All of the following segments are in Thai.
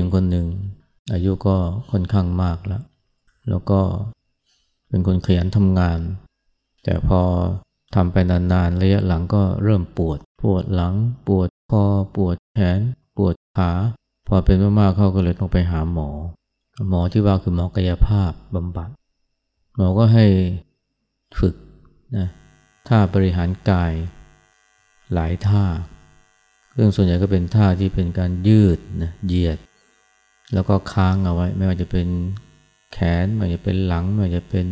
ยงคนหนึ่งอายุก็ค่อนข้างมากแล้วแล้วก็เป็นคนขยันทำงานแต่พอทำไปนานๆระยะหลังก็เริ่มปวดหลังปวดคอปวดแขนปวดขาพอเป็นมากๆเขาก็เลยต้องไปหาหมอหมอที่ว่าคือหมอกายภาพบำบัดหมอก็ให้ฝึกนะท่าบริหารกายหลายท่าซึ่งส่วนใหญ่ก็เป็นท่าที่เป็นการยืดนะเหยียดแล้วก็ค้างเอาไว้ไม่ว่าจะเป็นแขนไม่ว่าจะเป็นหลังไม่ว่าจะเป็น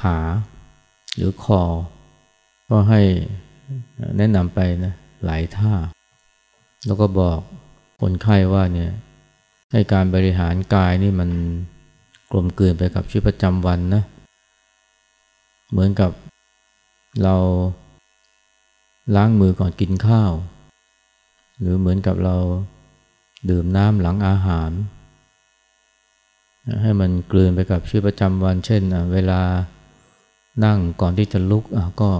ขาหรือคอก็ให้แนะนำไปนะหลายท่าแล้วก็บอกคนไข้ว่าเนี่ยให้การบริหารกายนี่มันกลมกลืนไปกับชีวิตประจำวันนะเหมือนกับเราล้างมือก่อนกินข้าวหรือเหมือนกับเราดื่มน้ำหลังอาหารให้มันกลืนไปกับชีวิตประจำวันเช่นเวลานั่งก่อนที่จะลุกก็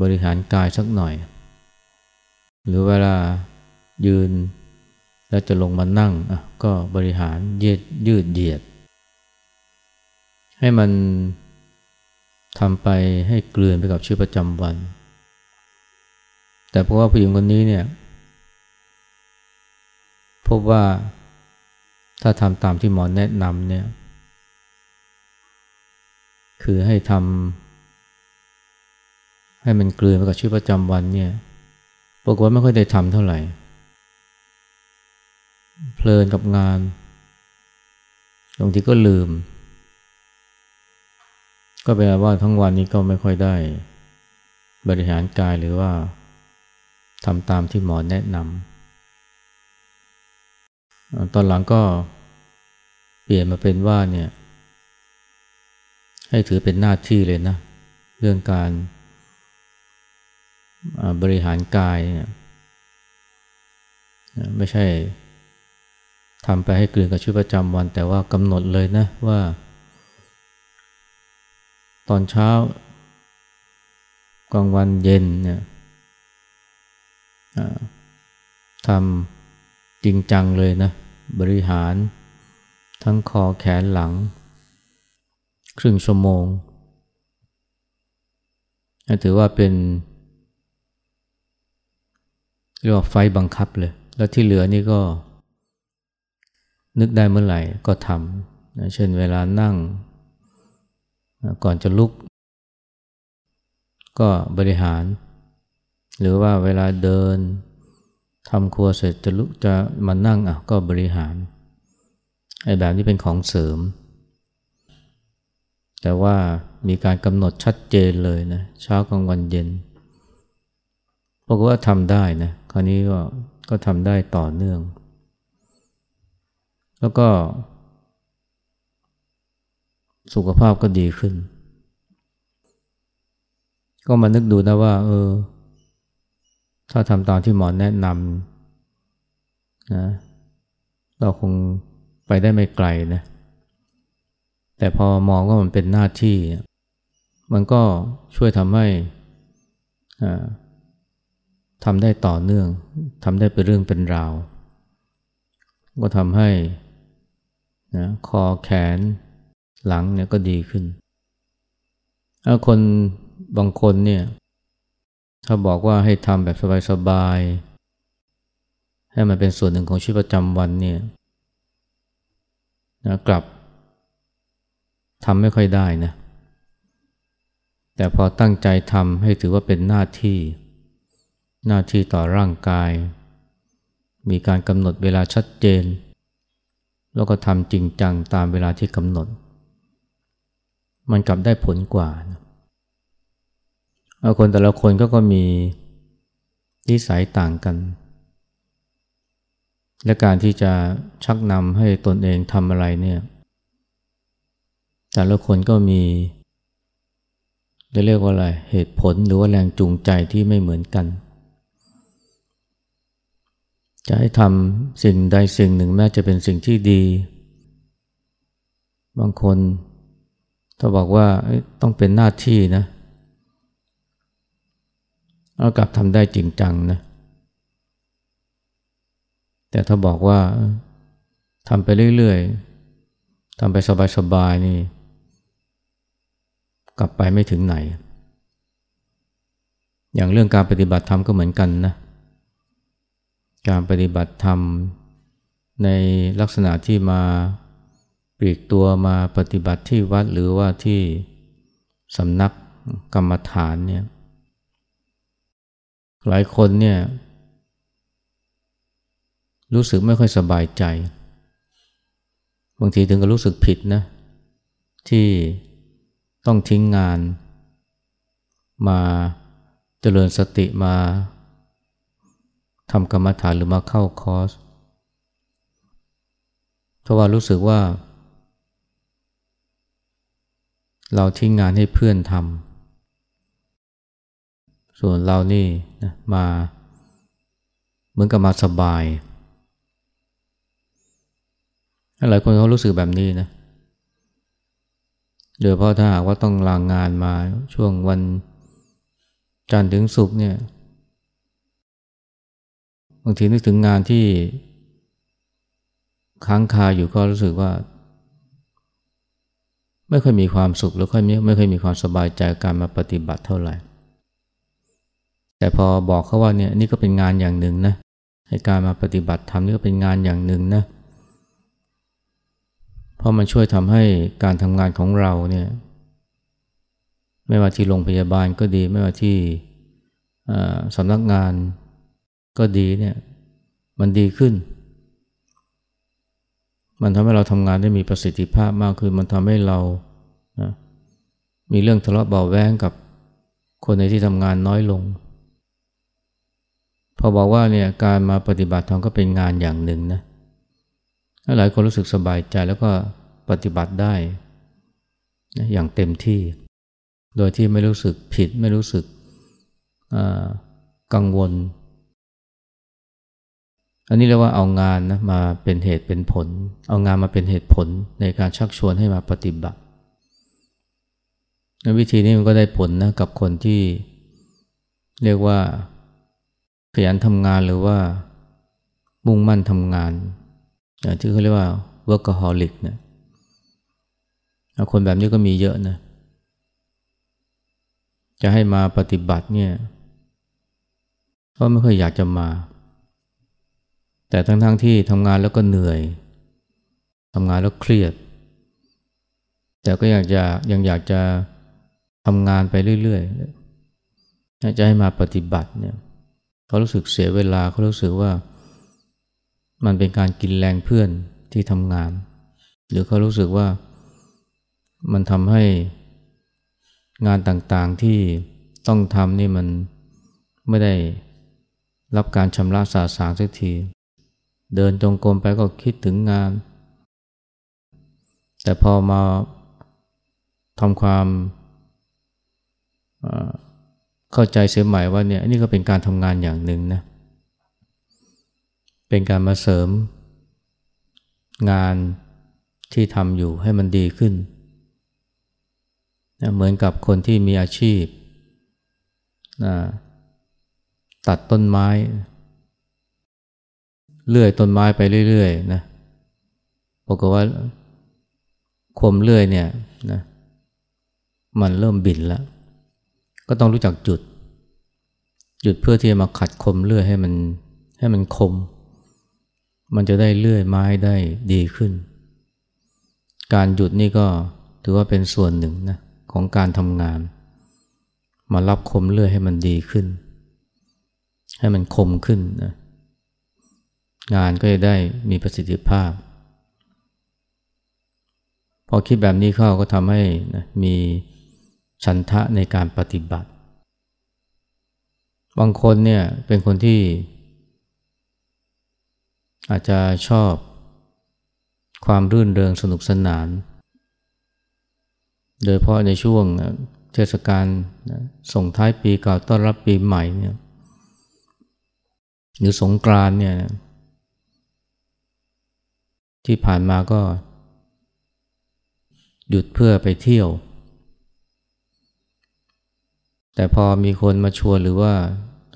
บริหารกายสักหน่อยหรือเวลายืนแล้วจะลงมานั่งก็บริหารยืดเหยียดให้มันทำไปให้กลืนไปกับชีวิตประจำวันแต่เพราะว่าผู้หญิงคนนี้เนี่ยพบว่าถ้าทำตามที่หมอแนะนำเนี่ยคือให้ทำให้มันกลืนไปกับชีวิตประจำวันเนี่ยปรากฏว่าไม่ค่อยได้ทำเท่าไหร่เพลินกับงานบางทีก็ลืมก็แปลว่าทั้งวันนี้ก็ไม่ค่อยได้บริหารกายหรือว่าทำตามที่หมอแนะนำตอนหลังก็เปลี่ยนมาเป็นว่าเนี่ยให้ถือเป็นหน้าที่เลยนะเรื่องการบริหารกายเนี่ยไม่ใช่ทำไปให้กลืนกับชีวิตประจำวันแต่ว่ากำหนดเลยนะว่าตอนเช้ากลางวันเย็นเนี่ยทำจริงจังเลยนะบริหารทั้งคอแขนหลังครึ่งชั่วโมงถือว่าเป็นเรียกว่าไฟบังคับเลยแล้วที่เหลือนี่ก็นึกได้เมื่อไหร่ก็ทำนะเช่นเวลานั่งก่อนจะลุกก็บริหารหรือว่าเวลาเดินทำครัวเสร็จจะลุกจะมานั่งก็บริหารไอ้แบบนี้เป็นของเสริมแต่ว่ามีการกำหนดชัดเจนเลยนะเช้ากลางวันเย็นเพราะว่าทำได้นะคราวนี้ก็ทำได้ต่อเนื่องแล้วก็สุขภาพก็ดีขึ้นก็มานึกดูนะว่าถ้าทำตามที่หมอแนะนำนะเราคงไปได้ไม่ไกลนะแต่พอมองว่ามันเป็นหน้าที่มันก็ช่วยทำให้ทำได้ต่อเนื่องทำได้เป็นเรื่องเป็นราวก็ทำให้นะคอแขนหลังเนี่ยก็ดีขึ้นถ้าคนบางคนเนี่ยถ้าบอกว่าให้ทำแบบสบายๆให้มันเป็นส่วนหนึ่งของชีวิตประจำวันเนี่ยนะกลับทำไม่ค่อยได้นะแต่พอตั้งใจทำให้ถือว่าเป็นหน้าที่ต่อร่างกายมีการกำหนดเวลาชัดเจนแล้วก็ทำจริงจังตามเวลาที่กำหนดมันกลับได้ผลกว่าคนแต่ละคนก็มีนิสัยต่างกันและการที่จะชักนำให้ตนเองทำอะไรเนี่ยแต่ละคนก็มีจะเรียกว่าอะไรเหตุผลหรือว่าแรงจูงใจที่ไม่เหมือนกันจะให้ทำสิ่งใดสิ่งหนึ่งแม้จะเป็นสิ่งที่ดีบางคนถ้าบอกว่าต้องเป็นหน้าที่นะเอากลับทำได้จริงจังนะแต่ถ้าบอกว่า ทำไปเรื่อยๆทำไปสบายๆนี่กลับไปไม่ถึงไหนอย่างเรื่องการปฏิบัติธรรมก็เหมือนกันนะการปฏิบัติธรรมในลักษณะที่มาปลีกตัวมาปฏิบัติที่วัดหรือว่าที่สำนักกรรมฐานเนี่ยหลายคนเนี่ยรู้สึกไม่ค่อยสบายใจบางทีถึงกับรู้สึกผิดนะที่ต้องทิ้งงานมาเจริญสติมาทำกรรมฐานหรือมาเข้าคอร์สเพราะว่ารู้สึกว่าเราทิ้งงานให้เพื่อนทำส่วนเรานี่นะมาเหมือนกับมาสบายหลายคนเขารู้สึกแบบนี้นะโดยเพราะถ้าหากว่าต้องลางงานมาช่วงวันจันทร์ถึงศุกร์เนี่ยบางทีนึกถึงงานที่ค้างคาอยู่ก็รู้สึกว่าไม่ค่อยมีความสุขแล้วไม่ค่อยมีความสบายใจการมาปฏิบัติเท่าไหร่แต่พอบอกเขาว่าเนี่ยนี่ก็เป็นงานอย่างหนึ่งนะให้การมาปฏิบัติธรรมนี่ก็เป็นงานอย่างหนึ่งนะเพราะมันช่วยทำให้การทำงานของเราเนี่ยไม่ว่าที่โรงพยาบาลก็ดีไม่ว่าที่สำนักงานก็ดีเนี่ยมันดีขึ้นมันทำให้เราทำงานได้มีประสิทธิภาพมากขึ้นมันทำให้เรามีเรื่องทะเลาะเบาะแว้งกับคนในที่ทำงานน้อยลงพอบอกว่าเนี่ยการมาปฏิบัติธรรมก็เป็นงานอย่างหนึ่งนะหลายคนรู้สึกสบายใจแล้วก็ปฏิบัติได้อย่างเต็มที่โดยที่ไม่รู้สึกผิดไม่รู้สึกกังวลอันนี้เรียกว่าเอางานนะมาเป็นเหตุเป็นผลเอางานมาเป็นเหตุผลในการชักชวนให้มาปฏิบัติวิธีนี้มันก็ได้ผลนะกับคนที่เรียกว่าขยันทำงานหรือว่ามุ่งมั่นทำงานอย่างที่เขาเรียกว่า workaholic นะคนแบบนี้ก็มีเยอะนะจะให้มาปฏิบัติเนี่ยก็ไม่ค่อยอยากจะมาแต่ทั้งที่ทำงานแล้วก็เหนื่อยทำงานแล้วเครียดแต่ก็ยังอยากจะทำงานไปเรื่อยๆจะให้มาปฏิบัติเนี่ยเขารู้สึกเสียเวลาเขารู้สึกว่ามันเป็นการกินแรงเพื่อนที่ทำงานหรือเขารู้สึกว่ามันทำให้งานต่างๆที่ต้องทำนี่มันไม่ได้รับการชำระสาสางสักทีเดินจงกรมไปก็คิดถึงงานแต่พอมาทำความเข้าใจเสียใหม่ว่าเนี่ยนี่ก็เป็นการทำงานอย่างหนึ่งนะเป็นการมาเสริมงานที่ทำอยู่ให้มันดีขึ้นนะเหมือนกับคนที่มีอาชีพตัดต้นไม้เลื่อยต้นไม้ไปเรื่อยๆนะบอกว่าคมเลื่อยเนี่ยนะมันเริ่มบิ่นแล้วก็ต้องรู้จักหยุดเพื่อที่จะมาขัดคมเลื่อยให้มันคมมันจะได้เลื่อยไม้ได้ดีขึ้นการหยุดนี่ก็ถือว่าเป็นส่วนหนึ่งนะของการทำงานมารับคมเลื่อยให้มันดีขึ้นให้มันคมขึ้นนะงานก็จะได้มีประสิทธิภาพพอคิดแบบนี้เข้าก็ทำให้นะมีฉันทะในการปฏิบัติบางคนเนี่ยเป็นคนที่อาจจะชอบความรื่นเริงสนุกสนานโดยเฉพาะในช่วงเทศกาลส่งท้ายปีเก่าต้อนรับปีใหม่เนี่ยหรือสงกรานต์เนี่ยที่ผ่านมาก็หยุดเพื่อไปเที่ยวแต่พอมีคนมาชวนหรือว่า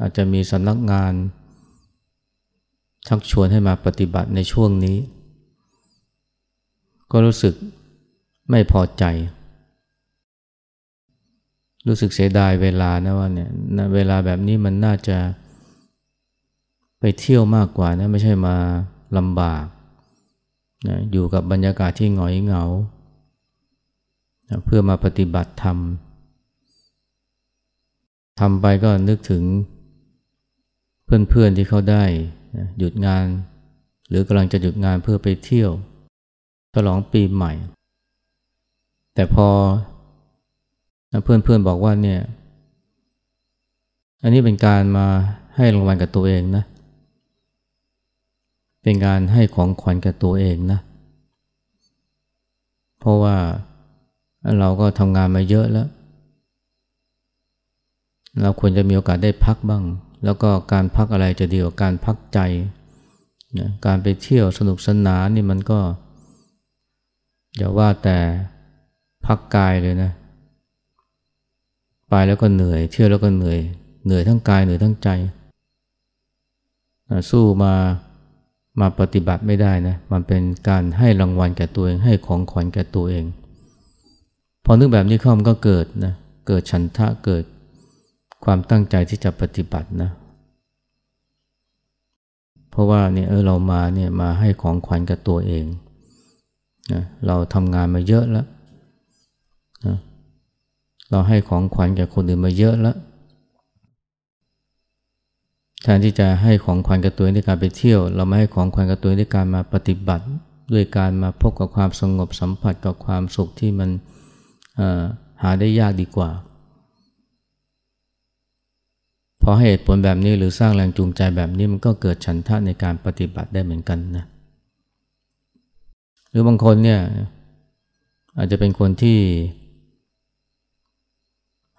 อาจจะมีสำนักงานชักชวนให้มาปฏิบัติในช่วงนี้ ก็รู้สึกไม่พอใจรู้สึกเสียดายเวลานะว่าเนี่ยเวลาแบบนี้มันน่าจะไปเที่ยวมากกว่านะไม่ใช่มาลำบากนะอยู่กับบรรยากาศที่หงอยเหงานะเพื่อมาปฏิบัติธรรมทำไปก็นึกถึงเพื่อนๆที่เขาได้นะหยุดงานหรือกำลังจะหยุดงานเพื่อไปเที่ยวฉลองปีใหม่แต่พอนะเพื่อนๆบอกว่าเนี่ยอันนี้เป็นการมาให้รางวัลกับตัวเองนะเป็นการให้ของขวัญกับตัวเองนะเพราะว่าเราก็ทำงานมาเยอะแล้วเราควรจะมีโอกาสได้พักบ้างแล้วก็การพักอะไรจะดีกว่าการพักใจนะการไปเที่ยวสนุกสนานนี่มันก็อย่าว่าแต่พักกายเลยนะไปแล้วก็เหนื่อยเที่ยวแล้วก็เหนื่อยทั้งกายเหนื่อยทั้งใจสู้มาปฏิบัติไม่ได้นะมันเป็นการให้รางวัลแก่ตัวเองให้ของขวัญแก่ตัวเองพอนึกแบบนี้เข้ามันก็เกิดนะเกิดฉันทะเกิดความตั้งใจที่จะปฏิบัตินะเพราะว่าเนี่ยเรามาเนี่ยมาให้ของขวัญกับตัวเองนะเราทำงานมาเยอะแล้วนะเราให้ของขวัญแก่คนอื่นมาเยอะแล้วแทนที่จะให้ของขวัญกับตัวเองด้วยการไปเที่ยวเราไม่ให้ของขวัญกับตัวเองด้วยการมาปฏิบัติด้วยการมาพบกับความสงบสัมผัสกับความสุขที่มันหาได้ยากดีกว่าพอให้เหตุผลแบบนี้หรือสร้างแรงจูงใจแบบนี้มันก็เกิดฉันทะในการปฏิบัติได้เหมือนกันนะหรือบางคนเนี่ยอาจจะเป็นคนที่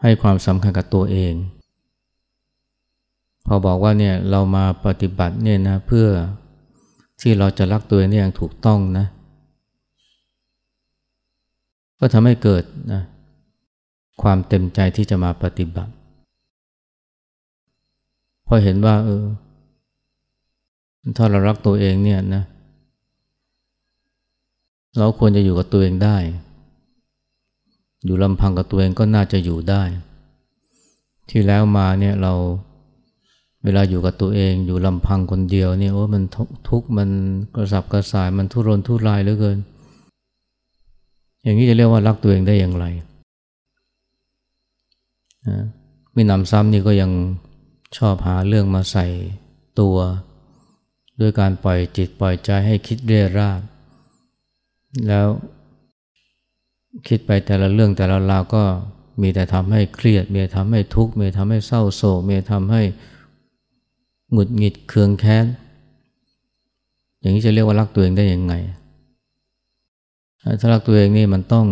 ให้ความสำคัญกับตัวเองพอบอกว่าเนี่ยเรามาปฏิบัติเนี่ยนะเพื่อที่เราจะรักตัวเองอย่างถูกต้องนะก็ทำให้เกิดนะความเต็มใจที่จะมาปฏิบัติพอเห็นว่าถ้าเรารักตัวเองเนี่ยนะเราควรจะอยู่กับตัวเองได้อยู่ลำพังกับตัวเองก็น่าจะอยู่ได้ที่แล้วมาเนี่ยเราเวลาอยู่กับตัวเองอยู่ลำพังคนเดียวเนี่ยโอ้มันทุกข์มันกระสับกระส่ายมันทุรนทุรายเหลือเกินอย่างนี้จะเรียกว่ารักตัวเองได้อย่างไรไม่นำซ้ำนี่ก็ยังชอบหาเรื่องมาใส่ตัวด้วยการปล่อยจิตปล่อยใจให้คิดเร่ร่อนแล้วคิดไปแต่ละเรื่องแต่ละราวก็มีแต่ทำให้เครียดมีแต่ทำให้ทุกข์มีแต่ทำให้เศร้าโศกมีแต่ทำให้หงุดหงิดเคืองแค้นอย่างนี้จะเรียกว่ารักตัวเองได้ยังไงถ้ารักตัวเองนี่มันต้อง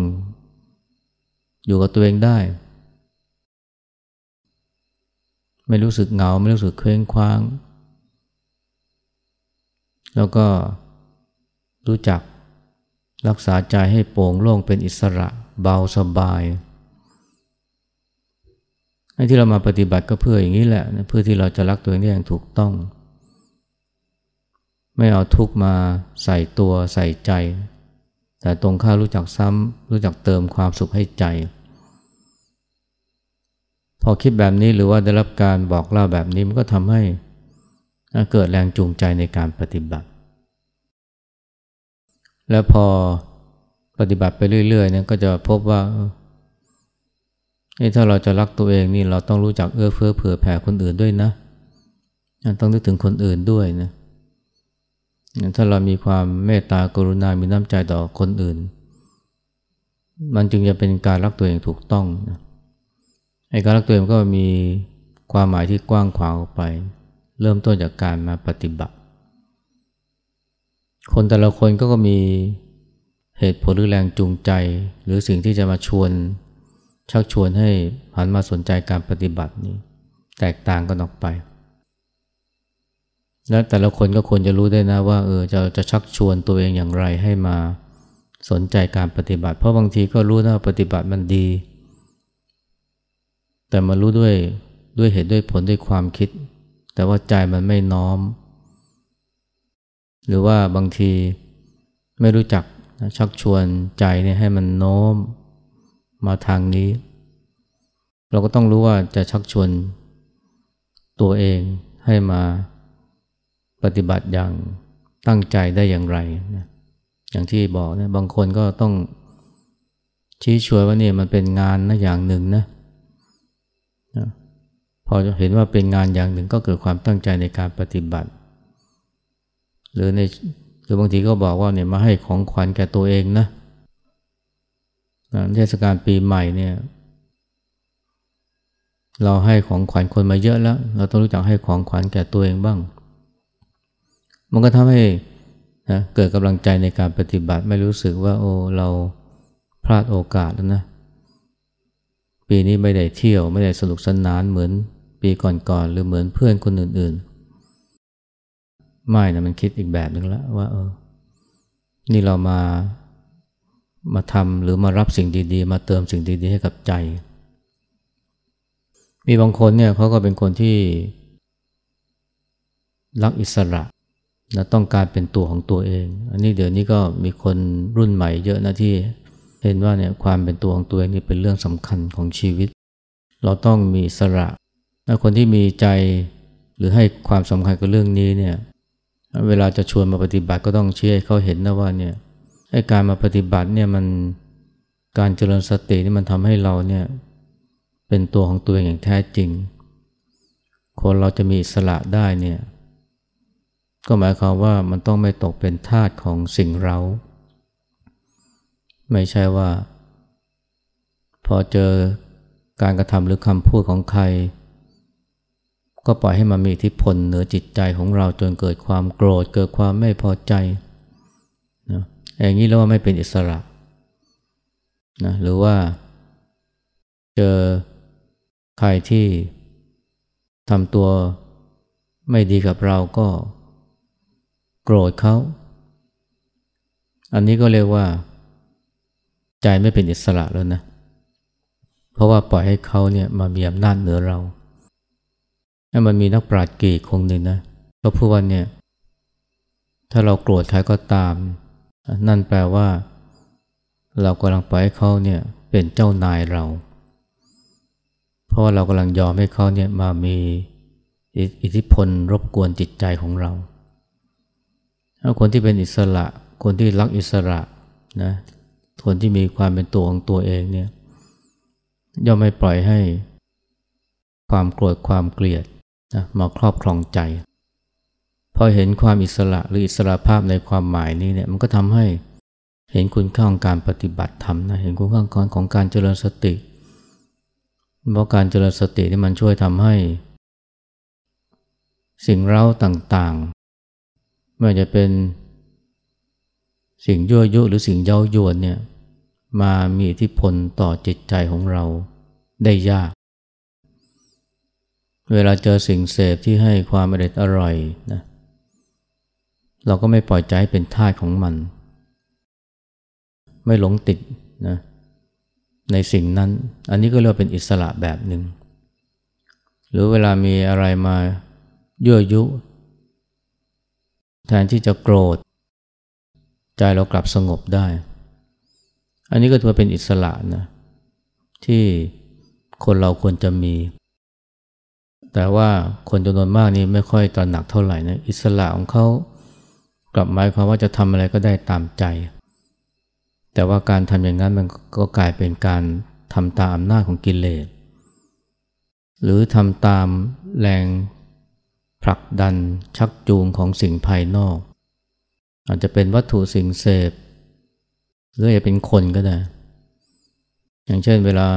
อยู่กับตัวเองได้ไม่รู้สึกเหงาไม่รู้สึกเคว้งคว้างแล้วก็รู้จักรักษาใจให้โปร่งโล่งเป็นอิสระเบาสบายให้ที่เรามาปฏิบัติก็เพื่ออย่างนี้แหละเพื่อที่เราจะรักตัวเองได้อย่างถูกต้องไม่เอาทุกข์มาใส่ตัวใส่ใจแต่ตรงข้ามรู้จักซ้ำรู้จักเติมความสุขให้ใจพอคิดแบบนี้หรือว่าได้รับการบอกเล่าแบบนี้มันก็ทำให้เกิดแรงจูงใจในการปฏิบัติและพอปฏิบัติไปเรื่อยๆเนี่ยก็จะพบว่าถ้าเราจะรักตัวเองนี่เราต้องรู้จักเอื้อเฟื้อเผื่อแผ่คนอื่นด้วยนะต้องนึกถึงคนอื่นด้วยนะถ้าเรามีความเมตตากรุณามีน้ำใจต่อคนอื่นมันจึงจะเป็นการรักตัวเองถูกต้องนะการรักตัวเองก็มีความหมายที่กว้างขวางออกไปเริ่มต้นจากการมาปฏิบัติคนแต่ละคนก็มีเหตุผลหรือแรงจูงใจหรือสิ่งที่จะมาชวนชักชวนให้หันมาสนใจการปฏิบัตินี้แตกต่างกันออกไปและแต่ละคนก็ควรจะรู้ได้นะว่าจะชักชวนตัวเองอย่างไรให้มาสนใจการปฏิบัติเพราะบางทีก็รู้นะปฏิบัติมันดีแต่มารู้ด้วยเหตุด้วยผลด้วยความคิดแต่ว่าใจมันไม่น้อมหรือว่าบางทีไม่รู้จัก ชักชวนใจเนี่ยให้มันโน้มมาทางนี้เราก็ต้องรู้ว่าจะชักชวนตัวเองให้มาปฏิบัติอย่างตั้งใจได้อย่างไรนะอย่างที่บอกนะบางคนก็ต้องชี้ชวนว่านี่มันเป็นงานนะอย่างหนึ่งนะพอจะเห็นว่าเป็นงานอย่างหนึ่งก็เกิดความตั้งใจในการปฏิบัติหรือบางทีก็บอกว่าเนี่ยมาให้ของขวัญแก่ตัวเองนะเทศกาลปีใหม่เนี่ยเราให้ของขวัญคนมาเยอะแล้วเราต้องรู้จักให้ของขวัญแก่ตัวเองบ้างมันก็ทำให้นะเกิดกำลังใจในการปฏิบัติไม่รู้สึกว่าโอ้เราพลาดโอกาสแล้วนะปีนี้ไม่ได้เที่ยวไม่ได้สนุกสนานเหมือนปีก่อนๆหรือเหมือนเพื่อนคนอื่นๆไม่นะมันคิดอีกแบบนึงแล้วว่านี่เรามาทำหรือมารับสิ่งดีๆมาเติมสิ่งดีๆให้กับใจมีบางคนเนี่ยเขาก็เป็นคนที่รักอิสระนะต้องการเป็นตัวของตัวเองอันนี้เดี๋ยวนี้ก็มีคนรุ่นใหม่เยอะนะที่เห็นว่าเนี่ยความเป็นตัวของตัวเองนี่เป็นเรื่องสำคัญของชีวิตเราต้องมีอิสระถ้าคนที่มีใจหรือให้ความสำคัญกับเรื่องนี้เนี่ยเวลาจะชวนมาปฏิบัติก็ต้องชี้ให้เขาเห็นนะว่าเนี่ยไอ้การมาปฏิบัติเนี่ยมันการเจริญสตินี่มันทำให้เราเนี่ยเป็นตัวของตัวเองอย่างแท้จริงคนเราจะมีอิสระได้เนี่ยก็หมายความว่ามันต้องไม่ตกเป็นทาสของสิ่งเร้าไม่ใช่ว่าพอเจอการกระทำหรือคำพูดของใครก็ปล่อยให้มันมีอิทธิพลเหนือจิตใจของเราจนเกิดความโกรธเกิดความไม่พอใจนะอย่างนี้เรียกว่าไม่เป็นอิสระนะหรือว่าเจอใครที่ทำตัวไม่ดีกับเราก็โกรธเขาอันนี้ก็เรียกว่าใจไม่เป็นอิสระแล้วนะเพราะว่าปล่อยให้เขาเนี่ยมามีอำนาจเหนือเราแล้วมันมีนักปราชญ์กี่คนหนึ่งนะก็พูดว่าเนี่ยถ้าเราโกรธใครก็ตามนั่นแปลว่าเรากำลังปล่อยให้เขาเนี่ยเป็นเจ้านายเราเพราะว่าเรากำลังยอมให้เขาเนี่ยมามีอิทธิพลรบกวนจิตใจของเราถ้าคนที่เป็นอิสระคนที่รักอิสระนะคนที่มีความเป็นตัวของตัวเองเนี่ยย่อมไม่ปล่อยให้ความโกรธความเกลียดนะมาครอบครองใจพอเห็นความอิสระหรืออิสระภาพในความหมายนี้เนี่ยมันก็ทำให้เห็นคุณค่าของการปฏิบัติธรรมนะเห็นคุณค่าของการเจริญสติเพราะการเจริญสตินี่มันช่วยทำให้สิ่งเร้าต่างๆไม่ว่าจะเป็นสิ่งยั่วยุหรือสิ่งเย้ายวนเนี่ยมามีอิทธิพลต่อจิตใจของเราได้ยากเวลาเจอสิ่งเสพที่ให้ความอร่อยนะเราก็ไม่ปล่อยใจให้เป็นทาสของมันไม่หลงติดนะในสิ่งนั้นอันนี้ก็เรียกเป็นอิสระแบบหนึ่งหรือเวลามีอะไรมายั่วยุแทนที่จะโกรธใจเรากลับสงบได้อันนี้ก็ถือเป็นอิสระนะที่คนเราควรจะมีแต่ว่าคนจำนวนมากนี่ไม่ค่อยตระหนักเท่าไหร่นะอิสระของเขากลับหมายความว่าจะทำอะไรก็ได้ตามใจแต่ว่าการทำอย่างนั้นมันก็กลายเป็นการทำตามอำนาจของกิเลสหรือทำตามแรงผลักดันชักจูงของสิ่งภายนอกอาจจะเป็นวัตถุสิ่งเสพหรืออาจจะเป็นคนก็ได้อย่างเช่นเวลา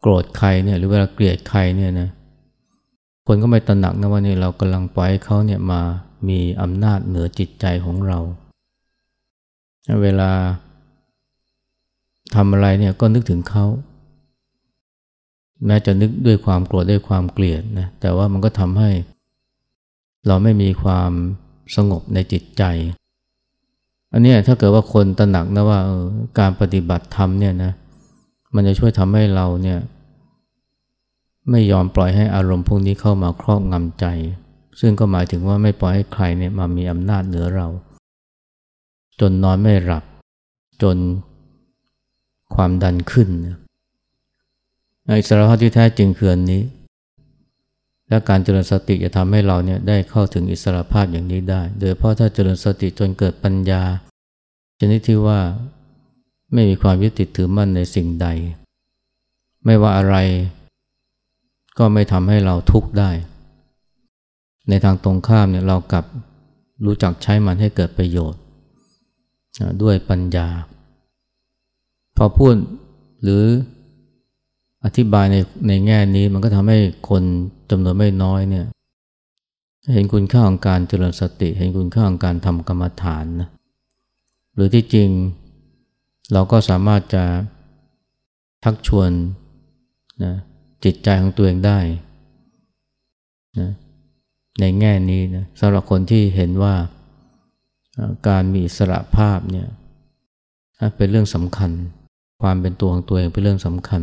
โกรธใครเนี่ยหรือเวลาเกลียดใครเนี่ยนะคนก็ไม่ตระหนักนะว่านี่เรากำลังปล่อยให้เขาเนี่ยมามีอำนาจเหนือจิตใจของเราเวลาทำอะไรเนี่ยก็นึกถึงเขาแม้จะนึกด้วยความโกรธด้วยความเกลียดนะแต่ว่ามันก็ทำให้เราไม่มีความสงบในจิตใจอันนี้ถ้าเกิดว่าคนตระหนักนะว่าการปฏิบัติธรรมเนี่ยนะมันจะช่วยทำให้เราเนี่ยไม่ยอมปล่อยให้อารมณ์พวกนี้เข้ามาครอบงำใจซึ่งก็หมายถึงว่าไม่ปล่อยให้ใครเนี่ยมามีอำนาจเหนือเราจนนอนไม่หลับ จนความดันขึ้นอิสรภาพที่แท้จริงคืออันนี้และการเจริญสติจะทำให้เราเนี่ยได้เข้าถึงอิสรภาพอย่างนี้ได้โดยเพราะถ้าเจริญสติจนเกิดปัญญาชนิดที่ว่าไม่มีความยึดติดถือมั่นในสิ่งใดไม่ว่าอะไรก็ไม่ทำให้เราทุกข์ได้ในทางตรงข้ามเนี่ยเรากลับรู้จักใช้มันให้เกิดประโยชน์ด้วยปัญญาพอพูดหรืออธิบายในแง่นี้มันก็ทำให้คนจำนวนไม่น้อยเนี่ยเห็นคุณค่าของการเจริญสติเห็นคุณค่าของการทำกรรมฐานนะหรือที่จริงเราก็สามารถจะชักชวนนะจิตใจของตัวเองได้นะในแง่นี้นะสำหรับคนที่เห็นว่าการมีอิสรภาพเนี่ยเป็นเรื่องสำคัญความเป็นตัวของตัวเองเป็นเรื่องสำคัญ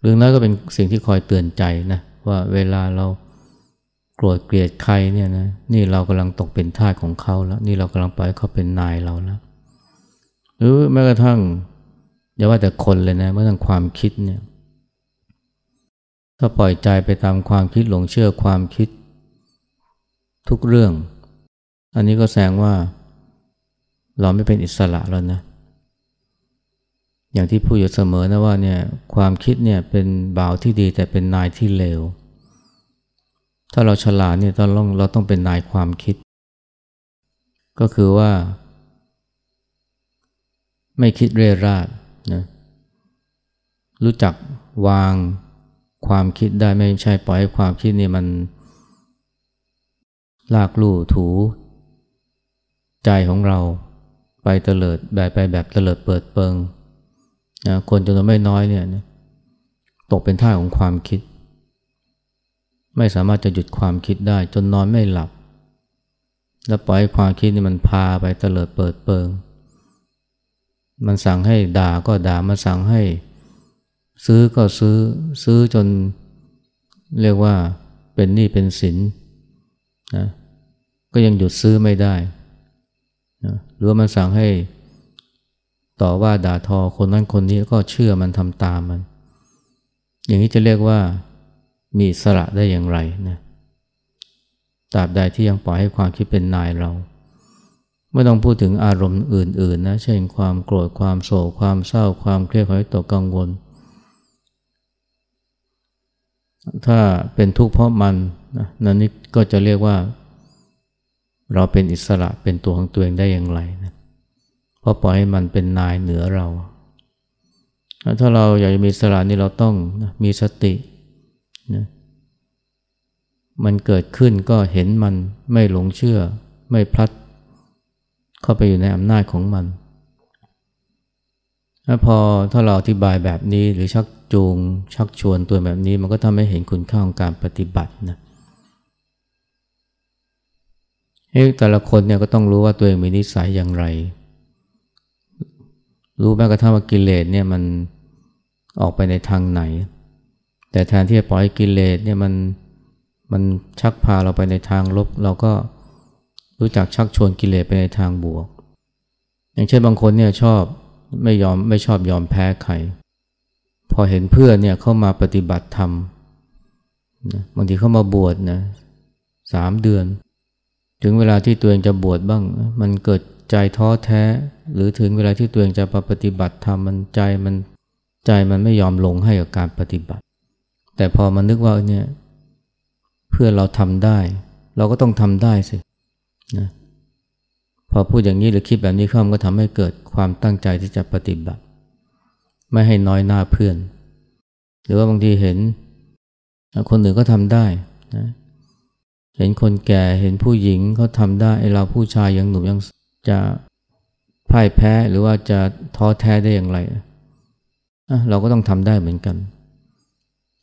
เรื่องนั้นก็เป็นสิ่งที่คอยเตือนใจนะว่าเวลาเราโกรธเกลียดใครเนี่ยนะนี่เรากำลังตกเป็นทาสของเขาแล้วนี่เรากำลังปล่อยเขาเป็นนายเราแล้วหรือแม้กระทั่งอย่าว่าแต่คนเลยนะแม้กระทั่งความคิดเนี่ยถ้าปล่อยใจไปตามความคิดหลงเชื่อความคิดทุกเรื่องอันนี้ก็แสดงว่าเราไม่เป็นอิสระแล้วนะอย่างที่พูดอยู่เสมอนะว่าเนี่ยความคิดเนี่ยเป็นบ่าวที่ดีแต่เป็นนายที่เลวถ้าเราฉลาดเนี่ยเราต้องเป็นนายความคิดก็คือว่าไม่คิดเร่ร่านะรู้จักวางความคิดได้ไม่ใช่ปล่อยให้ความคิดนี่มันลากลู่ถูใจของเราไปเตลิดแบบเตลิดเปิดเปิงนะคนจำนวนไม่น้อยเนี่ยตกเป็นท่าของความคิดไม่สามารถจะหยุดความคิดได้จนนอนไม่หลับแล้วปล่อยให้ความคิดนี่มันพาไปเตลิดเปิดเปิงมันสั่งให้ด่าก็ด่ามันสั่งให้ซื้อก็ซื้อจนเรียกว่าเป็นหนี้เป็นสินนะก็ยังหยุดซื้อไม่ได้นะหรือว่ามันสั่งให้ต่อว่าด่าทอคนนั้นคนนี้ก็เชื่อมันทำตามมันอย่างนี้จะเรียกว่ามีอิสระได้อย่างไรนะตราบใดที่ยังปล่อยให้ความคิดเป็นนายเราไม่ต้องพูดถึงอารมณ์อื่นๆนะเช่นความโกรธความโศกความเศร้าความเครียดความวิตกกังวลถ้าเป็นทุกข์เพราะมันนะนั่นนี่ก็จะเรียกว่าเราเป็นอิสระเป็นตัวของตัวเองได้อย่างไรนะเพราะปล่อยให้มันเป็นนายเหนือเราถ้าเราอยากจะมีอิสระนี่เราต้องมีสตินะมันเกิดขึ้นก็เห็นมันไม่หลงเชื่อไม่พลัดเข้าไปอยู่ในอำนาจของมันพอถ้าเราอธิบายแบบนี้หรือชักชวนตัวแบบนี้มันก็ทำให้เห็นคุณค่าของการปฏิบัตินะแต่ละคนเนี่ยก็ต้องรู้ว่าตัวเองมีนิสัยอย่างไรรู้แม้กระทั่งว่ากิเลสเนี่ยมันออกไปในทางไหนแต่แทนที่จะปล่อยกิเลสเนี่ยมันชักพาเราไปในทางลบเราก็รู้จักชักชวนกิเลสไปในทางบวกอย่างเช่นบางคนเนี่ยชอบไม่ชอบยอมแพ้ใครพอเห็นเพื่อนเนี่ยเข้ามาปฏิบัติธรรมนะบางทีเข้ามาบวชนะ3 เดือนถึงเวลาที่ตัวเองจะบวชบ้างมันเกิดใจท้อแท้หรือถึงเวลาที่ตัวเองจะปฏิบัติธรรมมันใจมันไม่ยอมลงให้กับการปฏิบัติแต่พอมันนึกว่าเนี่ยเพื่อนเราทำได้เราก็ต้องทำได้สินะพอพูดอย่างนี้หรือคิดแบบนี้เข้ามันก็ทำให้เกิดความตั้งใจที่จะปฏิบัติไม่ให้น้อยหน้าเพื่อนหรือว่าบางทีเห็นคนอื่นก็ทำได้นะเห็นคนแก่เห็นผู้หญิงเขาทำได้ไอเราผู้ชายยังหนุ่มยังจะพ่ายแพ้หรือว่าจะท้อแท้ได้อย่างไรเราก็ต้องทำได้เหมือนกัน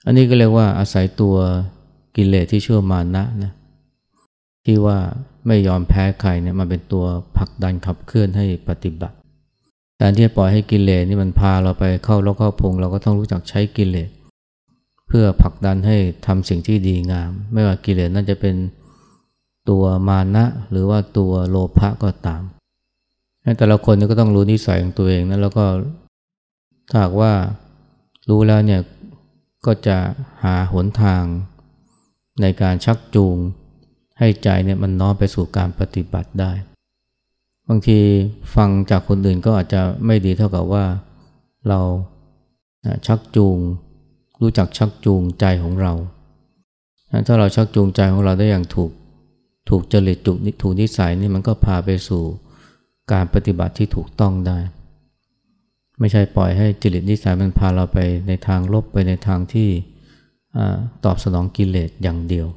อันนี้ก็เรียกว่าอาศัยตัวกิเลสที่ชั่วมานะนะที่ว่าไม่ยอมแพ้ใครเนี่ยมันเป็นตัวผลักดันขับเคลื่อนให้ปฏิบัติการที่ปล่อยให้กิเลสนี่มันพาเราไปเข้าแล้วก็พงเราก็ต้องรู้จักใช้กิเลสเพื่อผลักดันให้ทำสิ่งที่ดีงามไม่ว่ากิเลสนั่นจะเป็นตัวมานะหรือว่าตัวโลภะก็ตาม แต่ละคนก็ต้องรู้นิสัยของตัวเองนะแล้วก็ถ้าหากว่ารู้แล้วเนี่ยก็จะหาหนทางในการชักจูงให้ใจเนี่ยมันน้อมไปสู่การปฏิบัติได้บางทีฟังจากคนอื่นก็อาจจะไม่ดีเท่ากับว่าเราชักจูงรู้จักชักจูงใจของเราถ้าเราชักจูงใจของเราได้อย่างถูกจริตถูกนิสัยนี่มันก็พาไปสู่การปฏิบัติที่ถูกต้องได้ไม่ใช่ปล่อยให้จริตนิสัยมันพาเราไปในทางลบไปในทางที่ตอบสนองกิเลสอย่างเดียว